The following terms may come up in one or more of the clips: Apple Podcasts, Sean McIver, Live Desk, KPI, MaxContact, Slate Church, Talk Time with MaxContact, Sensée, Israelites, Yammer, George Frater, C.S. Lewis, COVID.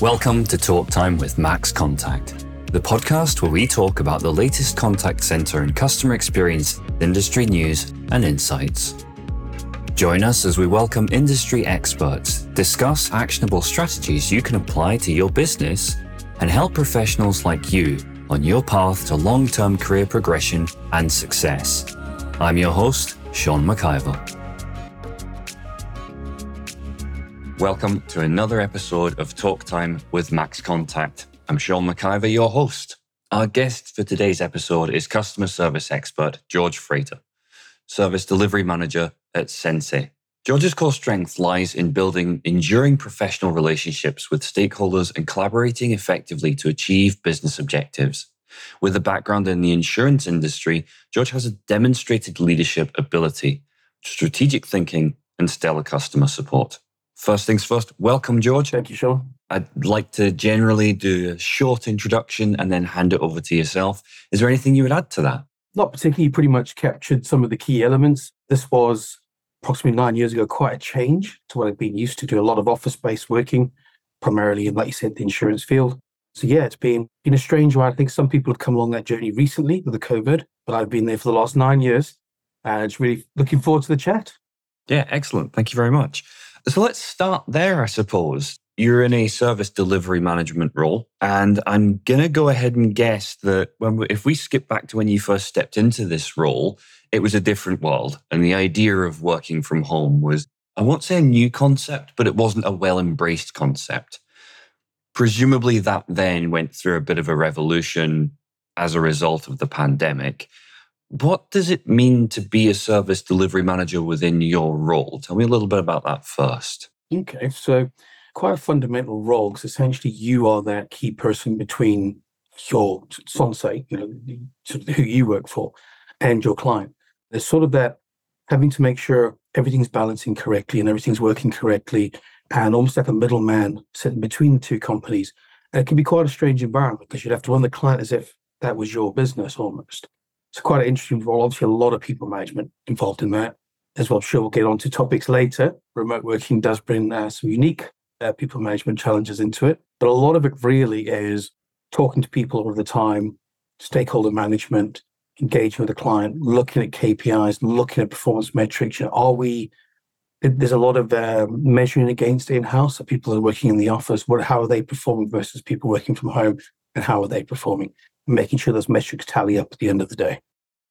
Welcome to Talk Time with MaxContact, the podcast where we talk about the latest contact center and customer experience, industry news, and insights. Join us as we welcome industry experts, discuss actionable strategies you can apply to your business, and help professionals like you on your path to long-term career progression and success. I'm your host, Sean McIver. Welcome to another episode of Talk Time with MaxContact. I'm Sean McIver, your host. Our guest for today's episode is customer service expert George Frater, service delivery manager at Sensée. George's core strength lies in building enduring professional relationships with stakeholders and collaborating effectively to achieve business objectives. With a background in the insurance industry, George has a demonstrated leadership ability, strategic thinking, and stellar customer support. First things first, welcome, George. Thank you, Sean. I'd like to generally do a short introduction and then hand it over to yourself. Is there anything you would add to that? Not particularly. You pretty much captured some of the key elements. This was approximately 9 years ago, quite a change to what I'd been used to. Do a lot of office-based working, primarily in, like you said, the insurance field. So yeah, it's been a strange one. I think some people have come along that journey recently with the COVID, but I've been there for the last 9 years and it's really looking forward to the chat. Yeah, excellent. Thank you very much. So let's start there, I suppose. You're in a service delivery management role, and I'm going to go ahead and guess that if we skip back to when you first stepped into this role, it was a different world. And the idea of working from home was, I won't say a new concept, but it wasn't a well-embraced concept. Presumably that then went through a bit of a revolution as a result of the pandemic. What does it mean to be a service delivery manager within your role? Tell me a little bit about that first. Okay, so quite a fundamental role, because essentially you are that key person between your sensei, who you work for, and your client. There's sort of that having to make sure everything's balancing correctly and everything's working correctly, and almost like a middleman sitting between the two companies. And it can be quite a strange environment because you'd have to run the client as if that was your business almost. It's quite an interesting role. Obviously, a lot of people management involved in that as well. I'm sure we'll get onto topics later. Remote working does bring some unique people management challenges into it. But a lot of it really is talking to people all the time, stakeholder management, engaging with the client, looking at KPIs, looking at performance metrics. There's a lot of measuring against in-house. So people are working in the office. How are they performing versus people working from home, and how are they performing? Making sure those metrics tally up at the end of the day.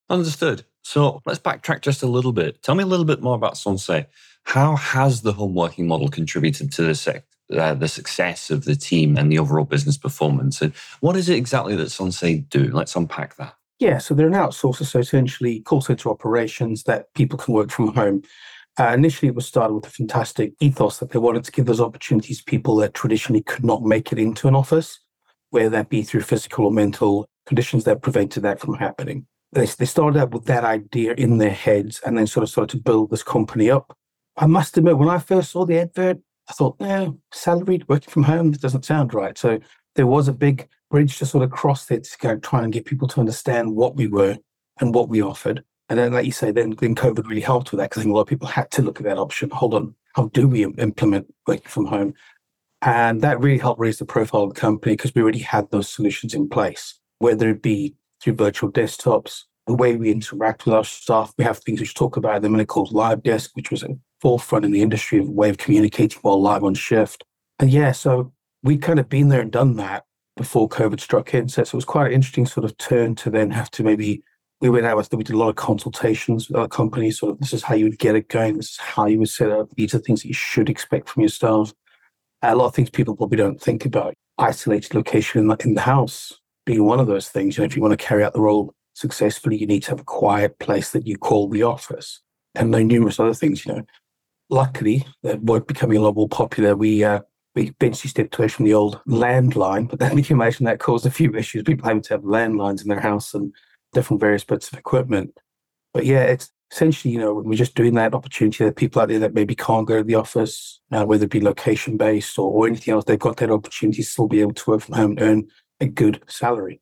Understood. So let's backtrack just a little bit. Tell me a little bit more about Sensée. How has the home working model contributed to the success of the team and the overall business performance? And what is it exactly that Sensée do? Let's unpack that. Yeah, so they're an outsourcer, so essentially call center operations that people can work from home. Initially, it was started with a fantastic ethos that they wanted to give those opportunities to people that traditionally could not make it into an office, whether that be through physical or mental conditions that prevented that from happening. They started out with that idea in their heads and then sort of started to build this company up. I must admit, when I first saw the advert, I thought, no, salaried, working from home, it doesn't sound right. So there was a big bridge to sort of cross it to go try and get people to understand what we were and what we offered. And then, like you say, then COVID really helped with that, because I think a lot of people had to look at that option. Hold on, how do we implement working from home? And that really helped raise the profile of the company, because we already had those solutions in place, whether it be through virtual desktops, the way we interact with our staff. We have things which talk about them, and it's called Live Desk, which was at the forefront in the industry of a way of communicating while live on shift. And yeah, so we'd kind of been there and done that before COVID struck in. So it was quite an interesting sort of turn to then have to we went out with, we did a lot of consultations with other companies, sort of this is how you would get it going, this is how you would set up, these are things that you should expect from your staff. A lot of things people probably don't think about. Isolated location in the house being one of those things. If you want to carry out the role successfully, you need to have a quiet place that you call the office. And there are numerous other things. Luckily, that were becoming a lot more popular. We eventually stepped away from the old landline, but then you can imagine that caused a few issues. People having to have landlines in their house and different various bits of equipment. But yeah, it's essentially, we're just doing that opportunity that people out there that maybe can't go to the office, whether it be location-based or anything else, they've got that opportunity to still be able to work from home and earn a good salary.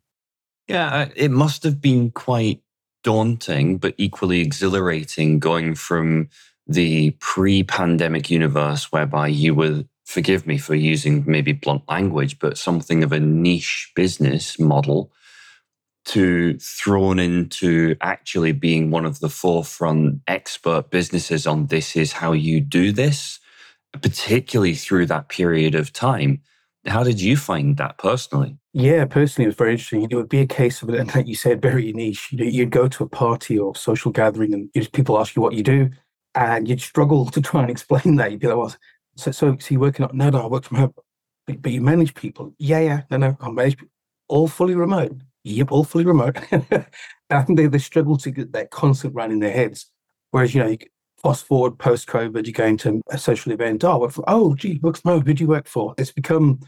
Yeah, it must have been quite daunting, but equally exhilarating going from the pre-pandemic universe whereby you were forgive me for using maybe blunt language, but something of a niche business model to thrown into actually being one of the forefront expert businesses on this is how you do this, particularly through that period of time. How did you find that personally? Yeah, personally, it was very interesting. It would be a case of, and like you said, very niche. You'd go to a party or social gathering and people ask you what you do, and you'd struggle to try and explain that. You'd be like, well, so you're working on, no, I work from home. But you manage people. Yeah, no, I manage people. All fully remote. Yep, all fully remote. I think they struggle to get that constant run in their heads. Whereas, you fast forward post-COVID, you're going to a social event. Work from home. Who do you work for? It's become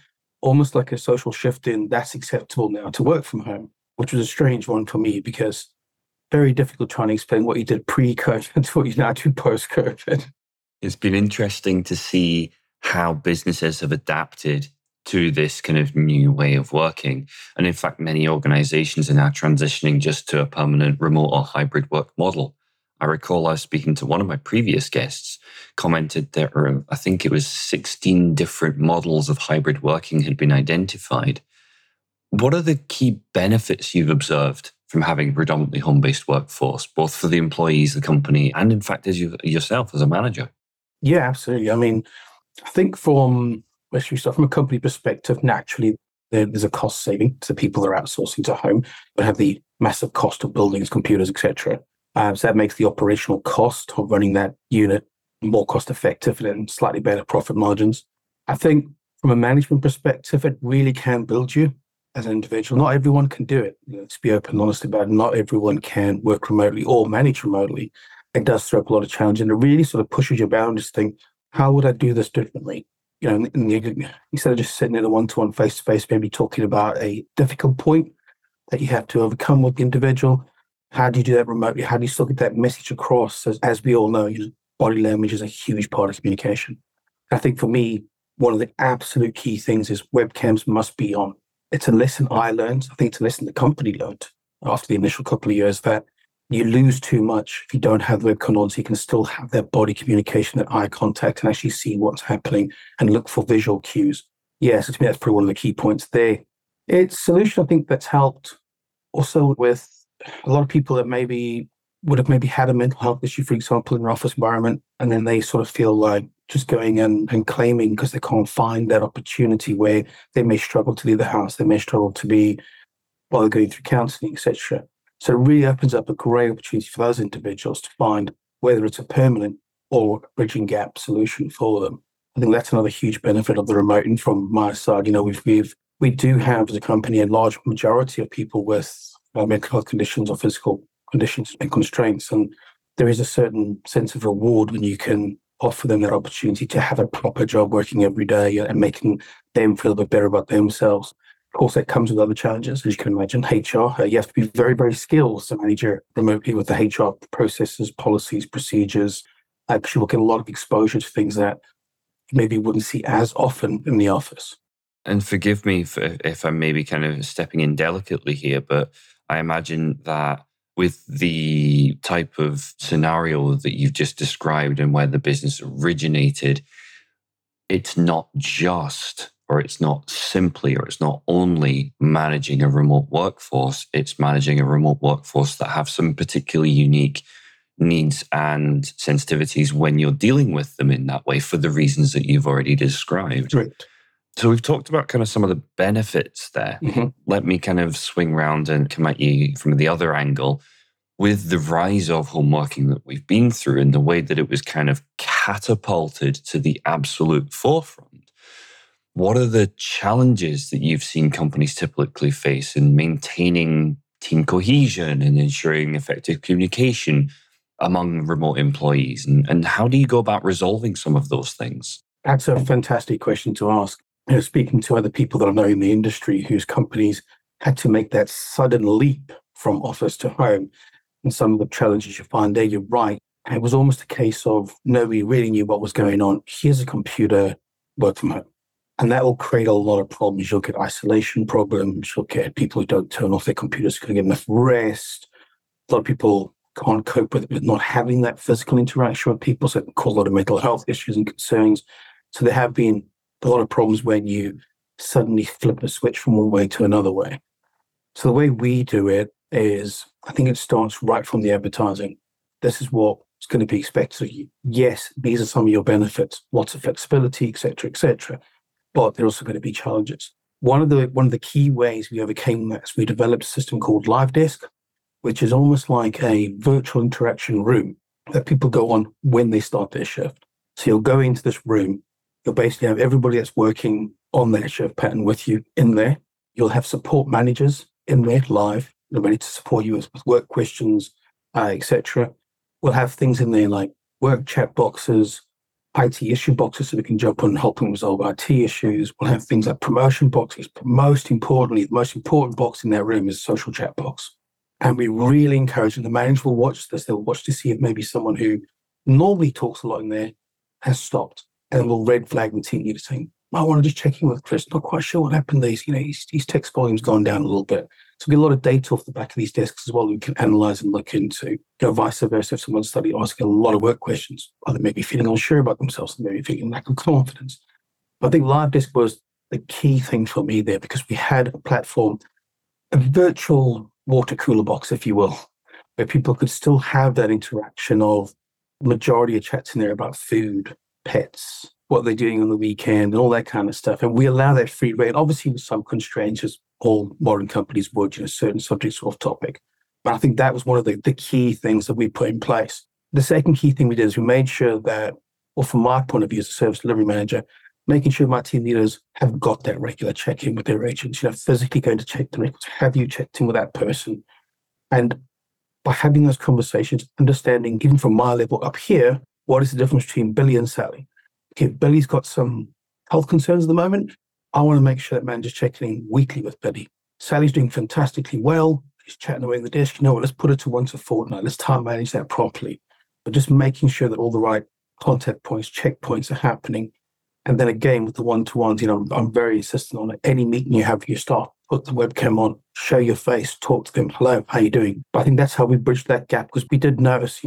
almost like a social shift in that's acceptable now to work from home, which was a strange one for me because very difficult trying to explain what you did pre-COVID to what you now do post-COVID. It's been interesting to see how businesses have adapted to this kind of new way of working. And in fact, many organizations are now transitioning just to a permanent remote or hybrid work model. I recall I was speaking to one of my previous guests, commented there were, I think it was 16 different models of hybrid working had been identified. What are the key benefits you've observed from having a predominantly home-based workforce, both for the employees, the company, and in fact, as yourself as a manager? Yeah, absolutely. I mean, I think from a company perspective, naturally, there's a cost saving to people that are outsourcing to home, but have the massive cost of buildings, computers, etc. So that makes the operational cost of running that unit more cost effective and slightly better profit margins. I think from a management perspective, it really can build you as an individual. Not everyone can do it. Let's be open and honest about it. Not everyone can work remotely or manage remotely. It does throw up a lot of challenge, and it really sort of pushes your boundaries to think, how would I do this differently? Instead of just sitting in a one-to-one face-to-face, maybe talking about a difficult point that you have to overcome with the individual. How do you do that remotely? How do you still get that message across? As we all know, body language is a huge part of communication. I think for me, one of the absolute key things is webcams must be on. It's a lesson I learned. I think it's a lesson the company learned after the initial couple of years that you lose too much if you don't have the webcam on, so you can still have that body communication, that eye contact, and actually see what's happening and look for visual cues. Yeah, so to me, that's probably one of the key points there. It's solution, I think, that's helped also with a lot of people that would have had a mental health issue, for example, in their office environment, and then they sort of feel like just going and claiming because they can't find that opportunity where they may struggle to leave the house, they may struggle to be while they're going through counselling, etc. So it really opens up a great opportunity for those individuals to find whether it's a permanent or bridging gap solution for them. I think that's another huge benefit of the remote. And from my side, we do have as a company a large majority of people with mental health conditions or physical conditions and constraints. And there is a certain sense of reward when you can offer them that opportunity to have a proper job working every day and making them feel a bit better about themselves. Of course, that comes with other challenges, as you can imagine. HR, you have to be very, very skilled as a manager remotely with the HR processes, policies, procedures. Actually, we'll get a lot of exposure to things that you maybe wouldn't see as often in the office. And forgive me if I'm maybe kind of stepping in delicately here, but I imagine that with the type of scenario that you've just described and where the business originated, it's not simply, or it's not only managing a remote workforce, it's managing a remote workforce that have some particularly unique needs and sensitivities when you're dealing with them in that way for the reasons that you've already described. Right. So we've talked about kind of some of the benefits there. Mm-hmm. Let me kind of swing round and come at you from the other angle. With the rise of home working that we've been through and the way that it was kind of catapulted to the absolute forefront, what are the challenges that you've seen companies typically face in maintaining team cohesion and ensuring effective communication among remote employees? And how do you go about resolving some of those things? That's a fantastic question to ask. Speaking to other people that I know in the industry whose companies had to make that sudden leap from office to home, and some of the challenges you find there, you're right. It was almost a case of nobody really knew what was going on. Here's a computer, work from home. And that will create a lot of problems. You'll get isolation problems. You'll get people who don't turn off their computers going to get enough rest. A lot of people can't cope with not having that physical interaction with people. So it can cause a lot of mental health issues and concerns. So there have been a lot of problems when you suddenly flip a switch from one way to another way. So the way we do it is, I think it starts right from the advertising. This is what it's going to be expected of you. Yes, these are some of your benefits, lots of flexibility, et cetera, but there are also going to be challenges. One of the key ways we overcame that is we developed a system called Live Desk, which is almost like a virtual interaction room that people go on when they start their shift. So you'll go into this room, you'll basically have everybody that's working on their shift pattern with you in there. You'll have support managers in there live. They're ready to support you with work questions, et cetera. We'll have things in there like work chat boxes, IT issue boxes, so we can jump on and help them resolve IT issues. We'll have things like promotion boxes. But most importantly, the most important box in that room is social chat box. And we really encourage them. The manager will watch this. They'll watch to see if maybe someone who normally talks a lot in there has stopped. And we'll red flag the team leader saying, I want to just check in with Chris. Not quite sure what happened there. His text volume's gone down a little bit. So we get a lot of data off the back of these desks as well that we can analyze and look into. Go vice versa. If someone's studying, asking a lot of work questions, or they may be feeling unsure about themselves and maybe feeling lack of confidence. But I think Live Desk was the key thing for me there, because we had a platform, a virtual water cooler box, if you will, where people could still have that interaction of majority of chats in there about food, pets, what they're doing on the weekend, and all that kind of stuff. And we allow that free reign, obviously with some constraints, as all modern companies would, certain subjects or topic. But I think that was one of the key things that we put in place. The second key thing we did is we made sure that, or from my point of view as a service delivery manager, making sure my team leaders have got that regular check-in with their agents, physically going to check the records. Have you checked in with that person? And by having those conversations, understanding, even from my level up here, what is the difference between Billy and Sally? Okay, Billy's got some health concerns at the moment. I want to make sure that manager's checking in weekly with Billy. Sally's doing fantastically well. She's chatting away at the desk. You know what? Let's put her to once a fortnight. Let's time manage that properly. But just making sure that all the right contact points, checkpoints are happening. And then again, with the one-to-ones, I'm very insistent on it. Any meeting you have with your staff, put the webcam on, show your face, talk to them. Hello, how are you doing? But I think that's how we bridged that gap, because we did notice,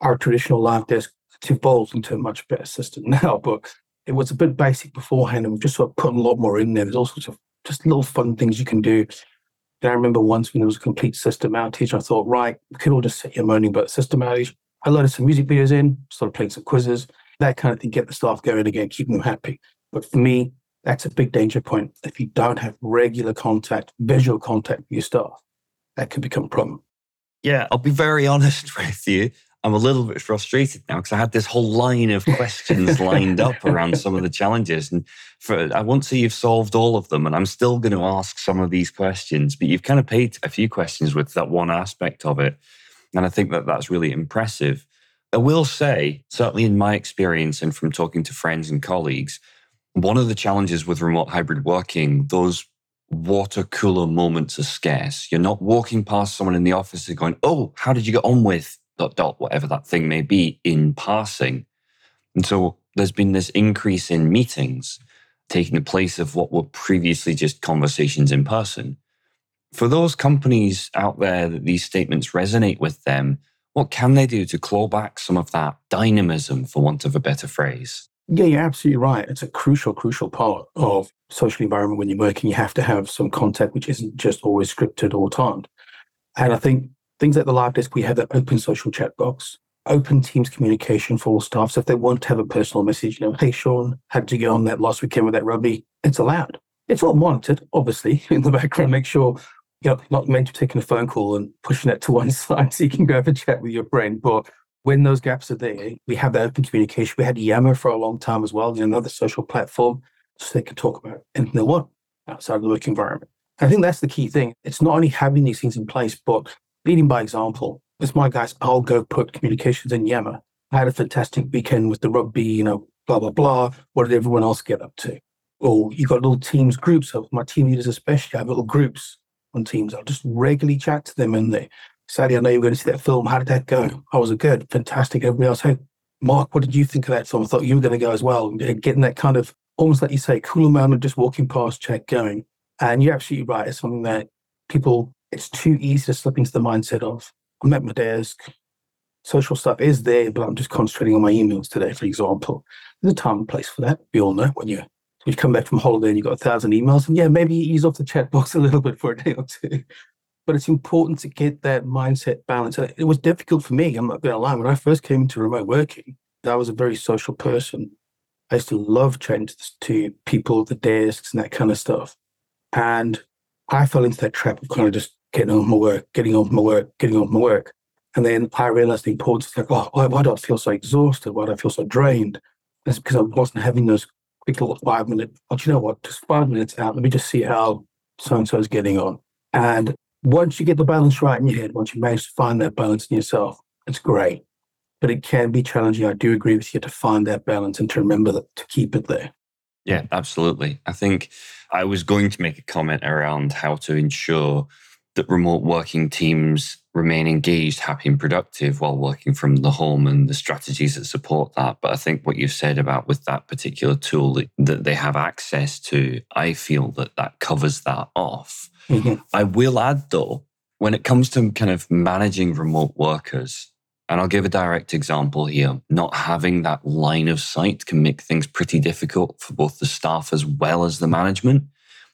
our traditional Live Desk, it's evolved into a much better system now, but it was a bit basic beforehand, and we've just sort of put a lot more in there. There's all sorts of just little fun things you can do. And I remember once when there was a complete system outage, I thought, right, we could all just sit here moaning about system outage. I loaded some music videos in, started playing some quizzes, that kind of thing, get the staff going again, keeping them happy. But for me, that's a big danger point. If you don't have regular contact, visual contact with your staff, that could become a problem. Yeah, I'll be very honest with you. I'm a little bit frustrated now because I had this whole line of questions lined up around some of the challenges. And I won't say you've solved all of them, and I'm still going to ask some of these questions, but you've kind of paid a few questions with that one aspect of it. And I think that that's really impressive. I will say, certainly in my experience and from talking to friends and colleagues, one of the challenges with remote hybrid working, those water cooler moments are scarce. You're not walking past someone in the office and going, oh, how did you get on with ... whatever that thing may be, in passing. And so there's been this increase in meetings taking the place of what were previously just conversations in person. For those companies out there that these statements resonate with them, what can they do to claw back some of that dynamism, for want of a better phrase? Yeah, you're absolutely right. It's a crucial, crucial part of social environment when you're working. You have to have some contact which isn't just always scripted or timed. And I think things like the Live Desk, we have that open social chat box, open Teams communication for all staff. So if they want to have a personal message, hey, Sean, how did you get on that last weekend with that rugby? It's allowed. It's all monitored, obviously, in the background. Make sure you're not meant to be taking a phone call and pushing that to one side so you can go have a chat with your friend. But when those gaps are there, we have that open communication. We had Yammer for a long time as well, another social platform, so they can talk about anything they want outside of the work environment. I think that's the key thing. It's not only having these things in place, but leading by example. It's my guys, I'll go put communications in Yammer. I had a fantastic weekend with the rugby, blah, blah, blah. What did everyone else get up to? Or you got little teams, groups. So my team leaders especially, I have little groups on Teams. I'll just regularly chat to them in there. Sally, I know you're going to see that film. How did that go? Oh, was it good? Fantastic. Everybody else, hey, Mark, what did you think of that film? I thought you were going to go as well. And getting that kind of, almost like you say, cool amount of just walking past chat going. And you're absolutely right. It's something that people... It's too easy to slip into the mindset of, I'm at my desk, social stuff is there, but I'm just concentrating on my emails today, for example. There's a time and place for that. We all know when you're you've come back from holiday and you've got 1,000 emails, and yeah, maybe ease off the chat box a little bit for a day or two. But it's important to get that mindset balance. And it was difficult for me, I'm not going to lie. When I first came into remote working, I was a very social person. I used to love chatting to people, the desks and that kind of stuff. And I fell into that trap of kind of just getting on with my work. And then I realized the importance of, like, oh, why do I feel so exhausted? Why do I feel so drained? That's because I wasn't having those quick little 5-minute, oh, do you know what? Just 5 minutes out. Let me just see how so-and-so is getting on. And once you get the balance right in your head, once you manage to find that balance in yourself, it's great. But it can be challenging. I do agree with you to find that balance and to remember that, to keep it there. Yeah, absolutely. I think I was going to make a comment around how to ensure that remote working teams remain engaged, happy and productive while working from the home and the strategies that support that. But I think what you've said about with that particular tool that they have access to, I feel that covers that off. Mm-hmm. I will add though, when it comes to kind of managing remote workers, and I'll give a direct example here, not having that line of sight can make things pretty difficult for both the staff as well as the management.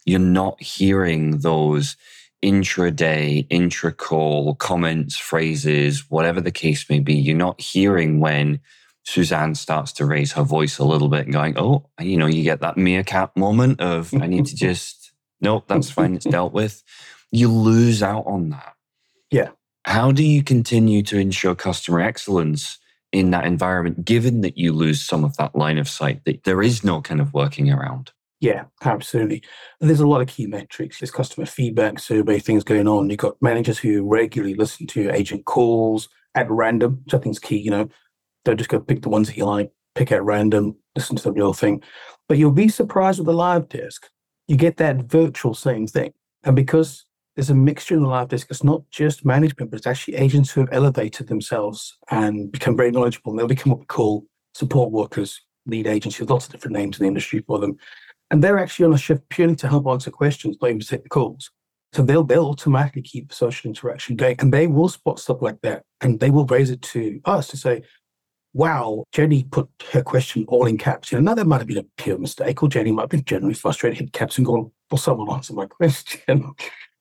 You're not hearing those intra-day, intra-call comments, phrases, whatever the case may be. You're not hearing when Suzanne starts to raise her voice a little bit and going, oh, you know, you get that meerkat moment of, I need to just, nope, that's fine, it's dealt with. You lose out on that. Yeah. How do you continue to ensure customer excellence in that environment, given that you lose some of that line of sight, that there is no kind of working around? Yeah, absolutely. And there's a lot of key metrics. There's customer feedback survey, things going on. You've got managers who regularly listen to agent calls at random, which I think is key. You know, don't just go pick the ones that you like, pick at random, listen to the real thing. But you'll be surprised with the Live Desk. You get that virtual same thing. And because there's a mixture in the Live Desk, it's not just management, but it's actually agents who have elevated themselves and become very knowledgeable. And they'll become what we call support workers, lead agents. There's lots of different names in the industry for them. And they're actually on a shift purely to help answer questions, not even to take the calls. So they'll automatically keep the social interaction going. And they will spot stuff like that. And they will raise it to us to say, wow, Jenny put her question all in caps. You know, now that might have been a pure mistake, or Jenny might have been generally frustrated, hit caps and gone, will someone answer my question?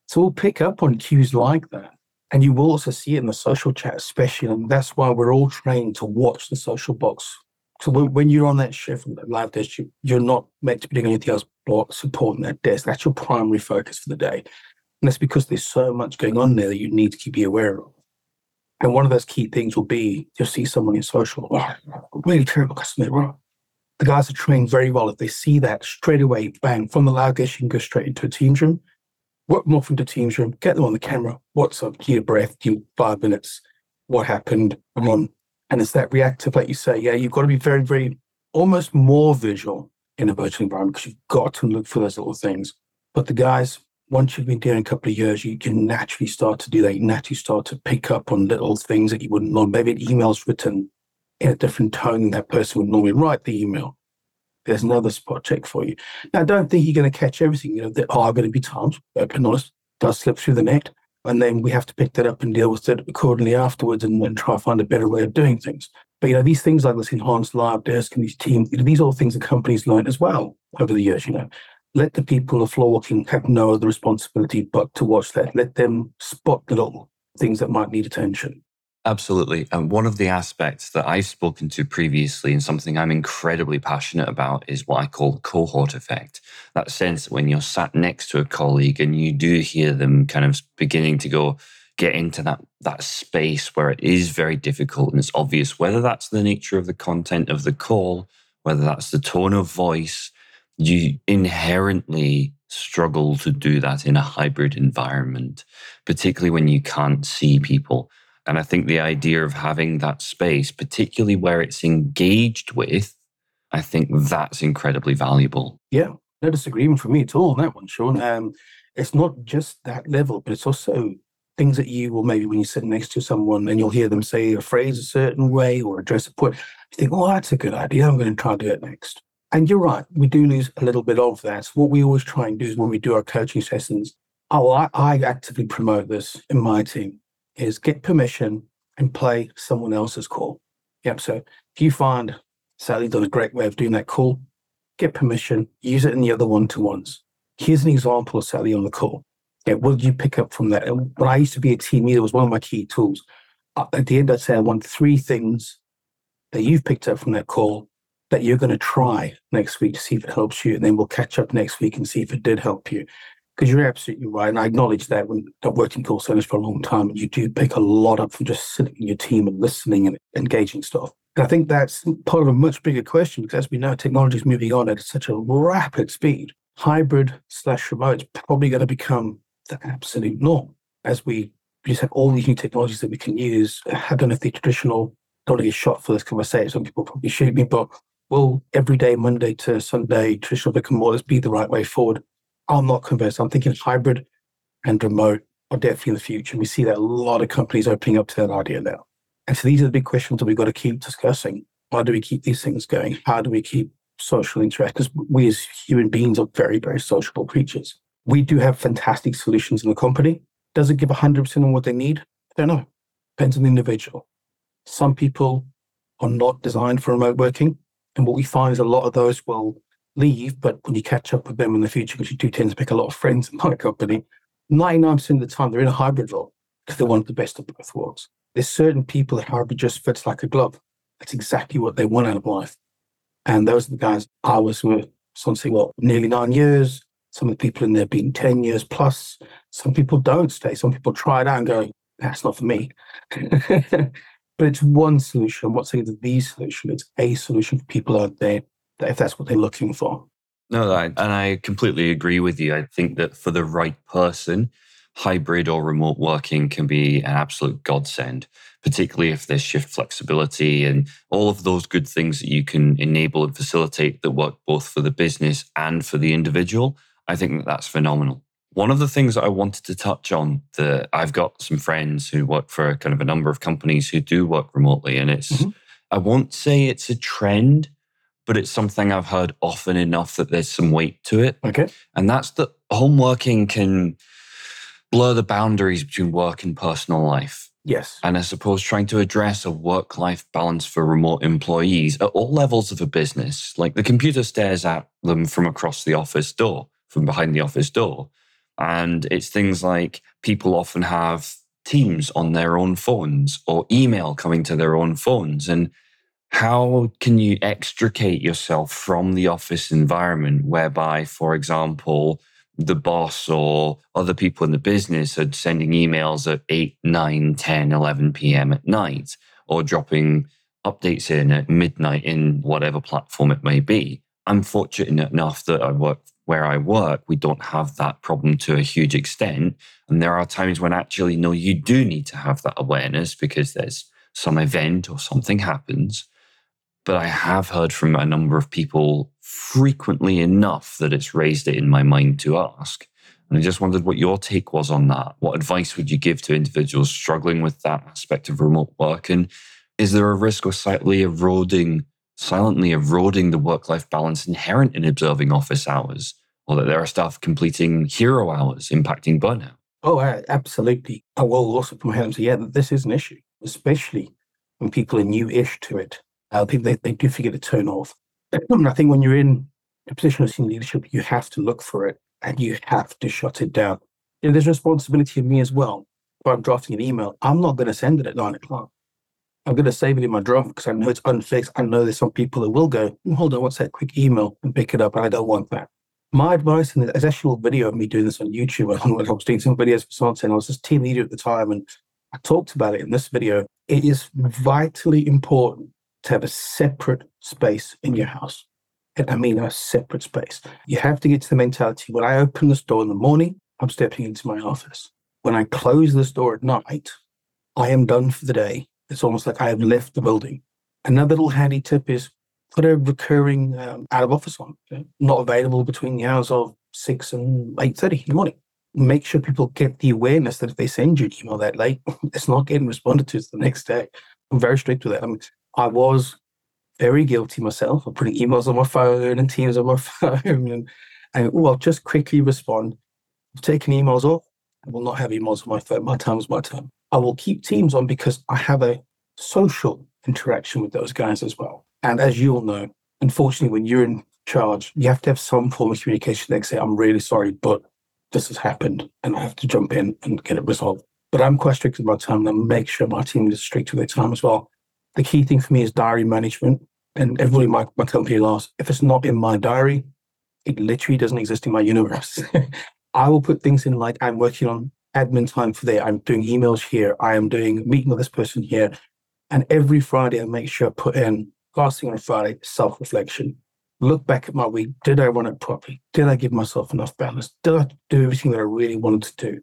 So we'll pick up on cues like that. And you will also see it in the social chat especially. And that's why we're all trained to watch the social box. So when you're on that shift from that Live Desk, you're not meant to be doing anything else but supporting that desk. That's your primary focus for the day. And that's because there's so much going on there that you need to keep you aware of. And one of those key things will be, you'll see someone in social, oh, really terrible customer. The guys are trained very well. If they see that straight away, bang, from the Live Desk, you can go straight into a Teams room, work them off into a Teams room, get them on the camera, what's up, give a breath, give 5 minutes, what happened, I'm on. And it's that reactive, like you say, yeah, you've got to be very, very, almost more visual in a virtual environment because you've got to look for those little things. But the guys, once you've been doing a couple of years, you can naturally start to do that. You naturally start to pick up on little things that you wouldn't know. Maybe an email's written in a different tone than that person would normally write the email. There's another spot check for you. Now, I don't think you're going to catch everything. You know, there are going to be times, open honest, does slip through the net. And then we have to pick that up and deal with it accordingly afterwards and try to find a better way of doing things. But, you know, these things like this enhanced Live Desk and these teams, you know, these are all things that companies learn as well over the years, you know. Let the people on the floor walking have no other responsibility but to watch that. Let them spot the little things that might need attention. Absolutely. And one of the aspects that I've spoken to previously and something I'm incredibly passionate about is what I call the cohort effect. That sense that when you're sat next to a colleague and you do hear them kind of beginning to go get into that space where it is very difficult and it's obvious, whether that's the nature of the content of the call, whether that's the tone of voice, you inherently struggle to do that in a hybrid environment, particularly when you can't see people. And I think the idea of having that space, particularly where it's engaged with, I think that's incredibly valuable. Yeah, no disagreement from me at all on that one, Sean. It's not just that level, but it's also things that you will maybe when you sit next to someone and you'll hear them say a phrase a certain way or address a point, you think, oh, that's a good idea. I'm going to try and do it next. And you're right, we do lose a little bit of that. So what we always try and do is when we do our coaching sessions, I actively promote this in my team. Is get permission and play someone else's call. Yep. So if you find Sally's done a great way of doing that call, get permission, use it in the other one-to-ones. Here's an example of Sally on the call. Okay, what did you pick up from that? And when I used to be a team leader, it was one of my key tools. At the end, I'd say I want 3 things that you've picked up from that call that you're going to try next week to see if it helps you. And then we'll catch up next week and see if it did help you. Because you're absolutely right. And I acknowledge that when I've worked in call centers for a long time, you do pick a lot up from just sitting in your team and listening and engaging stuff. And I think that's part of a much bigger question, because as we know, technology is moving on at such a rapid speed. Hybrid/remote is probably going to become the absolute norm as we just have all these new technologies that we can use. I don't know if the traditional, don't want to get shot for this, can I say it? Some people probably shoot me, but will everyday, Monday to Sunday, traditional brick and mortars be the right way forward? I'm not convinced. I'm thinking hybrid and remote are definitely in the future. And we see that a lot of companies opening up to that idea now. And so these are the big questions that we've got to keep discussing. How do we keep these things going? How do we keep social interact? Because we as human beings are very, very sociable creatures. We do have fantastic solutions in the company. Does it give 100% on what they need? I don't know. Depends on the individual. Some people are not designed for remote working. And what we find is a lot of those will leave, but when you catch up with them in the future, because you do tend to pick a lot of friends in my company, 99% of the time they're in a hybrid role because they want the best of both worlds. There's certain people that hybrid just fits like a glove. That's exactly what they want out of life. And those are the guys I was with, Sensée, nearly 9 years. Some of the people in there being 10 years plus. Some people don't stay. Some people try it out and go, that's not for me. But it's one solution. I'm not saying it's the solution. It's a solution for people out there, that if that's what they're looking for. No, and I completely agree with you. I think that for the right person, hybrid or remote working can be an absolute godsend, particularly if there's shift flexibility and all of those good things that you can enable and facilitate that work both for the business and for the individual. I think that that's phenomenal. One of the things that I wanted to touch on, that I've got some friends who work for kind of a number of companies who do work remotely, and it's, I won't say it's a trend, but it's something I've heard often enough that there's some weight to it. Okay. And that's that home working can blur the boundaries between work and personal life. Yes. And I suppose trying to address a work-life balance for remote employees at all levels of a business, like the computer stares at them from across the office door, from behind the office door. And it's things like people often have Teams on their own phones or email coming to their own phones. And how can you extricate yourself from the office environment whereby, for example, the boss or other people in the business are sending emails at 8, 9, 10, 11 p.m. at night, or dropping updates in at midnight in whatever platform it may be? I'm fortunate enough that where I work, we don't have that problem to a huge extent. And there are times when actually, no, you do need to have that awareness because there's some event or something happens. But I have heard from a number of people frequently enough that it's raised it in my mind to ask. And I just wondered what your take was on that. What advice would you give to individuals struggling with that aspect of remote work? And is there a risk of silently eroding the work-life balance inherent in observing office hours, or that there are staff completing hero hours impacting burnout? Oh, absolutely. I will also put my hand up and say, yeah, this is an issue, especially when people are new-ish to it. I think they do forget to turn off. And I think when you're in a position of senior leadership, you have to look for it and you have to shut it down. And there's responsibility of me as well. If I'm drafting an email, I'm not going to send it at 9 o'clock. I'm going to save it in my draft because I know it's unfixed. I know there's some people that will go, hold on, what's that quick email, and pick it up. And I don't want that. My advice, and there's actually a video of me doing this on YouTube. I was doing some videos for Sensée, and I was just team leader at the time, and I talked about it in this video. It is vitally important to have a separate space in your house. And I mean a separate space. You have to get to the mentality, when I open this door in the morning, I'm stepping into my office. When I close this door at night, I am done for the day. It's almost like I have left the building. Another little handy tip is put a recurring out of office on, not available between the hours of 6 and 8:30 in the morning. Make sure people get the awareness that if they send you an email that late, it's not getting responded to the next day. I'm very strict with that. I was very guilty myself of putting emails on my phone and Teams on my phone and I'll just quickly respond. I've taken emails off. I will not have emails on my phone. My time is my time. I will keep Teams on because I have a social interaction with those guys as well. And as you all know, unfortunately, when you're in charge, you have to have some form of communication. They say, I'm really sorry, but this has happened and I have to jump in and get it resolved. But I'm quite strict with my time, and I make sure my team is strict with their time as well. The key thing for me is diary management. And everybody in my company laughs, if it's not in my diary, it literally doesn't exist in my universe. I will put things in like, I'm working on admin time for today. I'm doing emails here. I am doing a meeting with this person here. And every Friday, I make sure I put in, last thing on Friday, self-reflection. Look back at my week. Did I run it properly? Did I give myself enough balance? Did I do everything that I really wanted to do?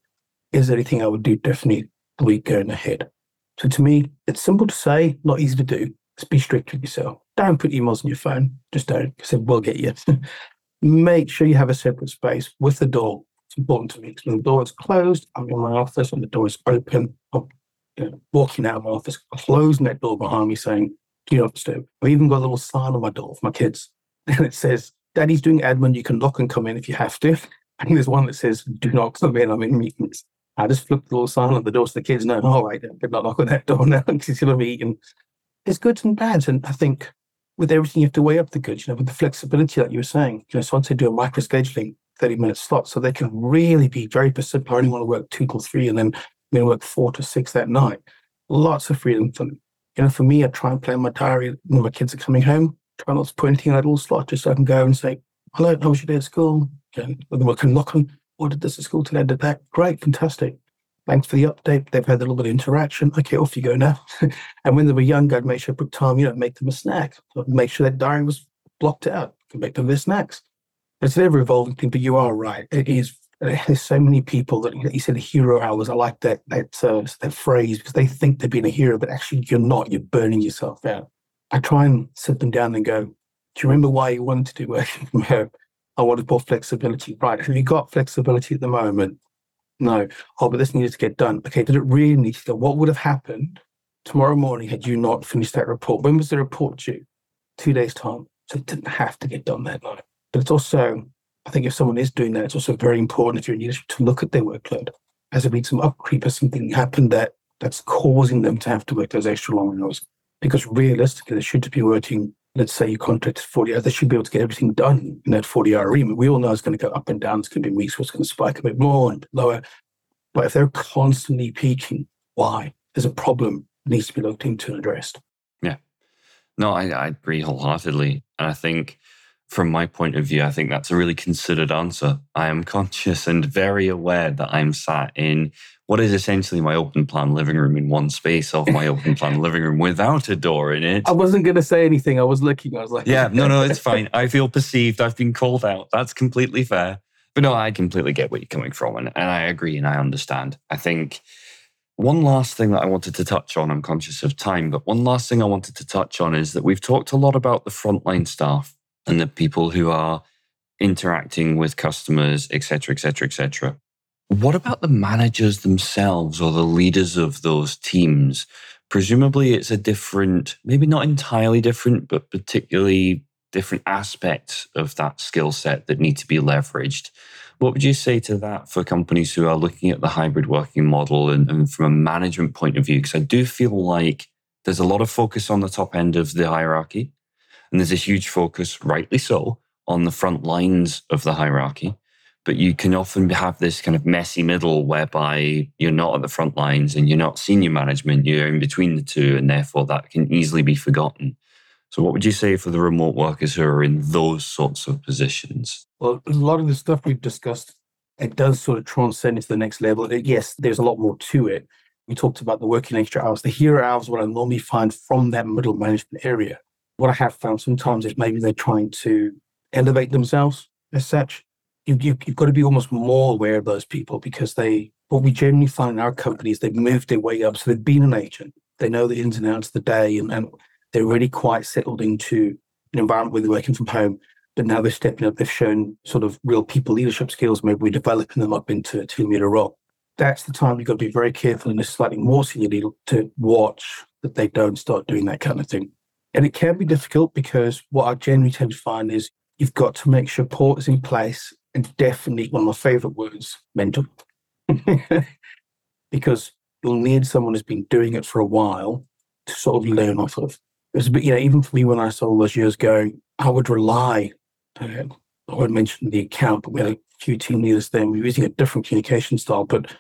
Is there anything I would do differently the week going ahead? So to me, it's simple to say, not easy to do. Just be strict with yourself. Don't put emails on your phone. Just don't, because it will get you. Make sure you have a separate space with the door. It's important to me, because when the door is closed, I'm in my office, and the door is open. I'm walking out of my office, closing that door behind me saying, do not disturb. I've even got a little sign on my door for my kids. And it says, Daddy's doing admin. You can knock and come in if you have to. And there's one that says, do not come in. I'm in meetings. I just flipped the little sign on the door so the kids know, all right, they're not knocking on that door now because it's going to be eating. There's goods and bads. And I think with everything, you have to weigh up the goods, with the flexibility that you were saying. So I'd say do a micro scheduling 30-minute slot so they can really be very specific. I only want to work 2 till 3 and then work 4 to 6 that night. Lots of freedom for them. For me, I try and plan my diary when my kids are coming home. Try not to put anything in that little slot just so I can go and say, hello, how was your day at school? And then we can knock on, oh, did this at school today? Did that? Great, fantastic. Thanks for the update. They've had a little bit of interaction. Okay, off you go now. And when they were young, I'd make sure I put time, make them a snack. I'd make sure that diary was blocked out. I'd make them their snacks. It's an ever-evolving thing, but you are right. It is. There's so many people that you said hero hours. I like that phrase because they think they're being a hero, but actually you're not. You're burning yourself out. I try and sit them down and go, do you remember why you wanted to do working from home? I wanted more flexibility. Right, have you got flexibility at the moment? No. Oh, but this needed to get done. Okay, did it really need to go? What would have happened tomorrow morning had you not finished that report? When was the report due? 2 days' time. So it didn't have to get done that night. But it's also, I think if someone is doing that, it's also very important if you're in leadership to look at their workload. Has there been some upcreep or something happened that's causing them to have to work those extra long hours? Because realistically, they should be working, let's say you contracted 40 hours, they should be able to get everything done in that 40-hour agreement. We all know it's going to go up and down. It's going to be weeks where it's going to spike a bit more and lower. But if they're constantly peaking, why? There's a problem that needs to be looked into and addressed. Yeah. No, I agree wholeheartedly. And I think from my point of view, I think that's a really considered answer. I am conscious and very aware that I'm sat in what is essentially my open plan living room in one space of my open plan living room without a door in it. I wasn't going to say anything. I was looking. I was like, yeah, no, it's fine. I feel perceived. I've been called out. That's completely fair. But no, I completely get where you're coming from. And I agree and I understand. I think one last thing that I wanted to touch on, I'm conscious of time, but one last thing I wanted to touch on is that we've talked a lot about the frontline staff and the people who are interacting with customers, et cetera, et cetera, et cetera. What about the managers themselves or the leaders of those teams? Presumably it's a different, maybe not entirely different, but particularly different aspects of that skill set that need to be leveraged. What would you say to that for companies who are looking at the hybrid working model and from a management point of view? Because I do feel like there's a lot of focus on the top end of the hierarchy. And there's a huge focus, rightly so, on the front lines of the hierarchy. But you can often have this kind of messy middle whereby you're not at the front lines and you're not senior management, you're in between the two, and therefore that can easily be forgotten. So what would you say for the remote workers who are in those sorts of positions? Well, a lot of the stuff we've discussed, it does sort of transcend into the next level. Yes, there's a lot more to it. We talked about the working extra hours. The hero hours, what I normally find from that middle management area. What I have found sometimes is maybe they're trying to elevate themselves as such. You've got to be almost more aware of those people because what we generally find in our companies, they've moved their way up. So they've been an agent. They know the ins and outs of the day and they're really quite settled into an environment where they're working from home. But now they're stepping up. They've shown sort of real people leadership skills. Maybe we're developing them up into a team leader role. That's the time you've got to be very careful in a slightly more senior leader to watch that they don't start doing that kind of thing. And it can be difficult because what I generally tend to find is you've got to make sure support is in place, and definitely one of my favorite words, mental. Because you'll need someone who's been doing it for a while to sort of learn off of. It was a bit, even for me when I saw all those years ago, I would rely I won't mention the account, but we had a few team leaders there. We were using a different communication style, but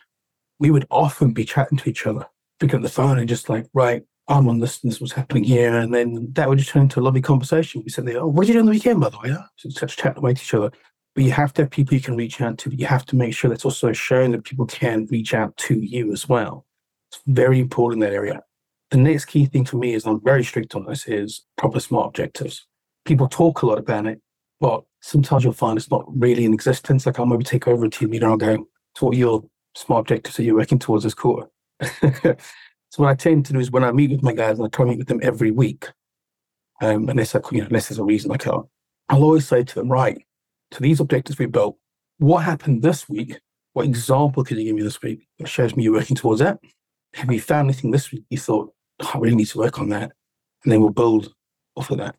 we would often be chatting to each other, picking up the phone and just like, right, I'm on this and this was happening here. And then that would just turn into a lovely conversation. We said, oh, what did you do on the weekend, by the way? So just chat away to each other. But you have to have people you can reach out to. But you have to make sure that's also showing that people can reach out to you as well. It's very important in that area. The next key thing for me is, I'm very strict on this, is proper SMART objectives. People talk a lot about it, but sometimes you'll find it's not really in existence. Like, I'll maybe take over a team leader and I'll go, so what are your SMART objectives that you're working towards this quarter? So what I tend to do is, when I meet with my guys, and I try to meet with them every week, unless there's a reason I can't, I'll always say to them, right, to these objectives we built, what happened this week? What example could you give me this week that shows me you're working towards that? Have you found anything this week you thought, oh, I really need to work on that? And then we'll build off of that.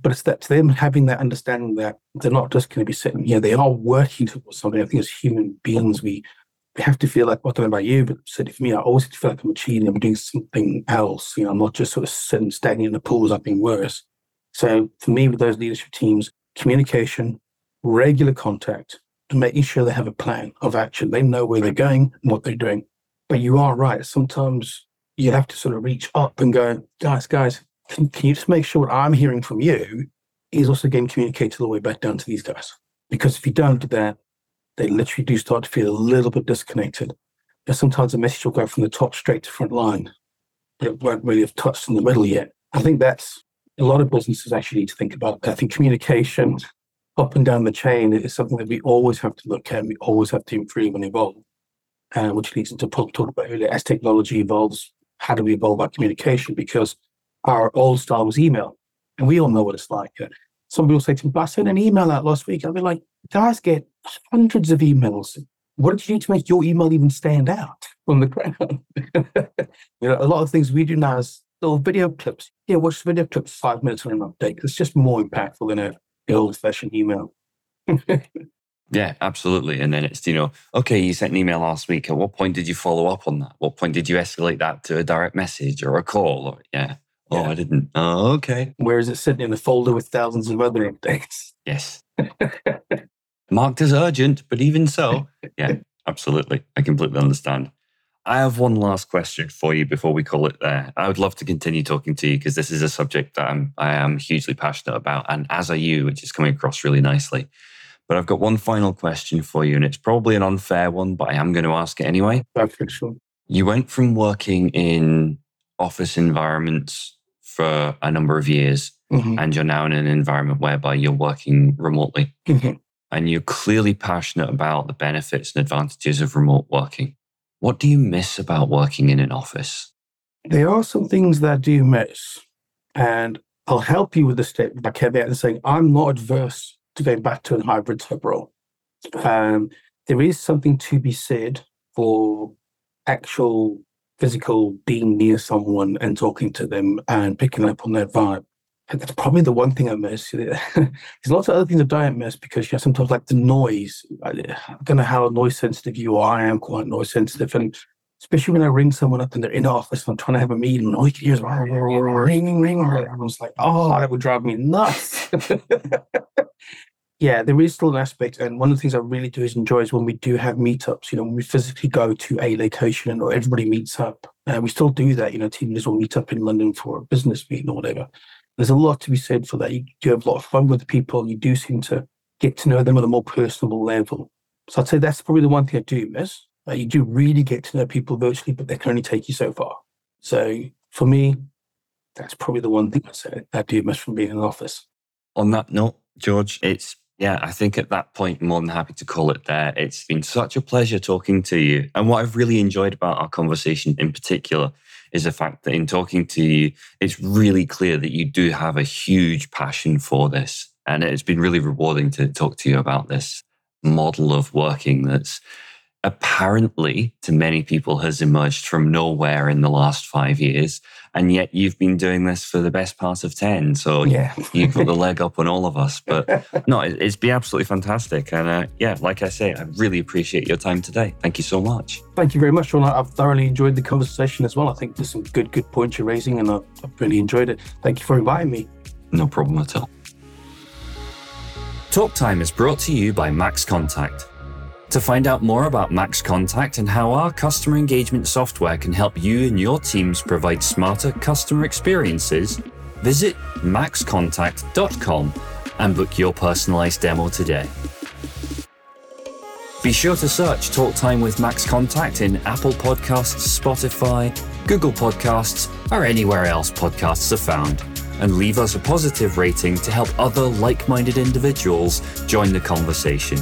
But it's that, to them, having that understanding that they're not just going to be sitting here, they are working towards something. I think as human beings, we have to feel like, well, I don't know about you, but certainly for me, I always feel like I'm achieving, I'm doing something else. You know, I'm not just sort of sitting, stagnant in the pool as nothing worse. So for me, with those leadership teams, communication, regular contact, and making sure they have a plan of action. They know where they're going and what they're doing. But you are right. Sometimes you have to sort of reach up and go, guys, can you just make sure what I'm hearing from you is also getting communicated all the way back down to these guys? Because if you don't do that, they literally do start to feel a little bit disconnected. And sometimes a message will go from the top straight to front line, but it won't really have touched in the middle yet. I think that's a lot of businesses actually need to think about that. I think communication up and down the chain is something that we always have to look at. We always have to improve and evolve, which leads into talk about earlier. As technology evolves, how do we evolve our communication? Because our old style was email, and we all know what it's like. Some people say to me, I sent an email out last week. I'll be like, guys get hundreds of emails. What did you do to make your email even stand out from the crowd? A lot of things we do now is little video clips. Yeah, watch the video clips, 5 minutes on an update. It's just more impactful than an old-fashioned email. Yeah, absolutely. And then it's, okay, you sent an email last week. At what point did you follow up on that? What point did you escalate that to a direct message or a call? Oh, I didn't. Oh, okay. Whereas it's sitting in a folder with thousands of other updates. Yes. Marked as urgent, but even so. Yeah, absolutely. I completely understand. I have one last question for you before we call it there. I would love to continue talking to you because this is a subject that I am hugely passionate about, and as are you, which is coming across really nicely. But I've got one final question for you, and it's probably an unfair one, but I am going to ask it anyway. Perfect, sure. You went from working in office environments for a number of years, and you're now in an environment whereby you're working remotely. And you're clearly passionate about the benefits and advantages of remote working. What do you miss about working in an office? There are some things that I do miss. And I'll help you with the statement by caveat and saying, I'm not adverse to going back to a hybrid type role. There is something to be said for actual physical being near someone and talking to them and picking up on their vibe. And that's probably the one thing I miss. There's lots of other things I don't miss because sometimes like the noise. I don't know how noise sensitive you are. I am quite noise sensitive. And especially when I ring someone up and they're in the office and I'm trying to have a meeting and all you can hear is ring. I was like, oh, that would drive me nuts. Yeah, there is still an aspect. And one of the things I really do enjoy is when we do have meetups, when we physically go to a location and everybody meets up. And we still do that. Team leaders will meet up in London for a business meeting or whatever. There's a lot to be said for that. You do have a lot of fun with the people. You do seem to get to know them on a more personable level. So I'd say that's probably the one thing I do miss. You do really get to know people virtually, but they can only take you so far. So for me, that's probably the one thing I say I do miss from being in an office. On that note, George, I think at that point, more than happy to call it there. It's been such a pleasure talking to you. And what I've really enjoyed about our conversation in particular is the fact that in talking to you, it's really clear that you do have a huge passion for this. And it's been really rewarding to talk to you about this model of working that's apparently, to many people, has emerged from nowhere in the last 5 years. And yet you've been doing this for the best part of 10. So you've got the leg up on all of us. But no, it's been absolutely fantastic. And like I say, I really appreciate your time today. Thank you so much. Thank you very much, Sean. I've thoroughly enjoyed the conversation as well. I think there's some good points you're raising and I've really enjoyed it. Thank you for inviting me. No problem at all. Talk Time is brought to you by MaxContact. To find out more about MaxContact and how our customer engagement software can help you and your teams provide smarter customer experiences, visit maxcontact.com and book your personalized demo today. Be sure to search Talk Time with MaxContact in Apple Podcasts, Spotify, Google Podcasts, or anywhere else podcasts are found, and leave us a positive rating to help other like-minded individuals join the conversation.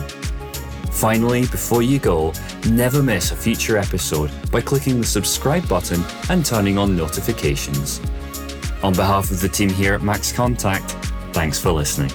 Finally, before you go, never miss a future episode by clicking the subscribe button and turning on notifications. On behalf of the team here at MaxContact, thanks for listening.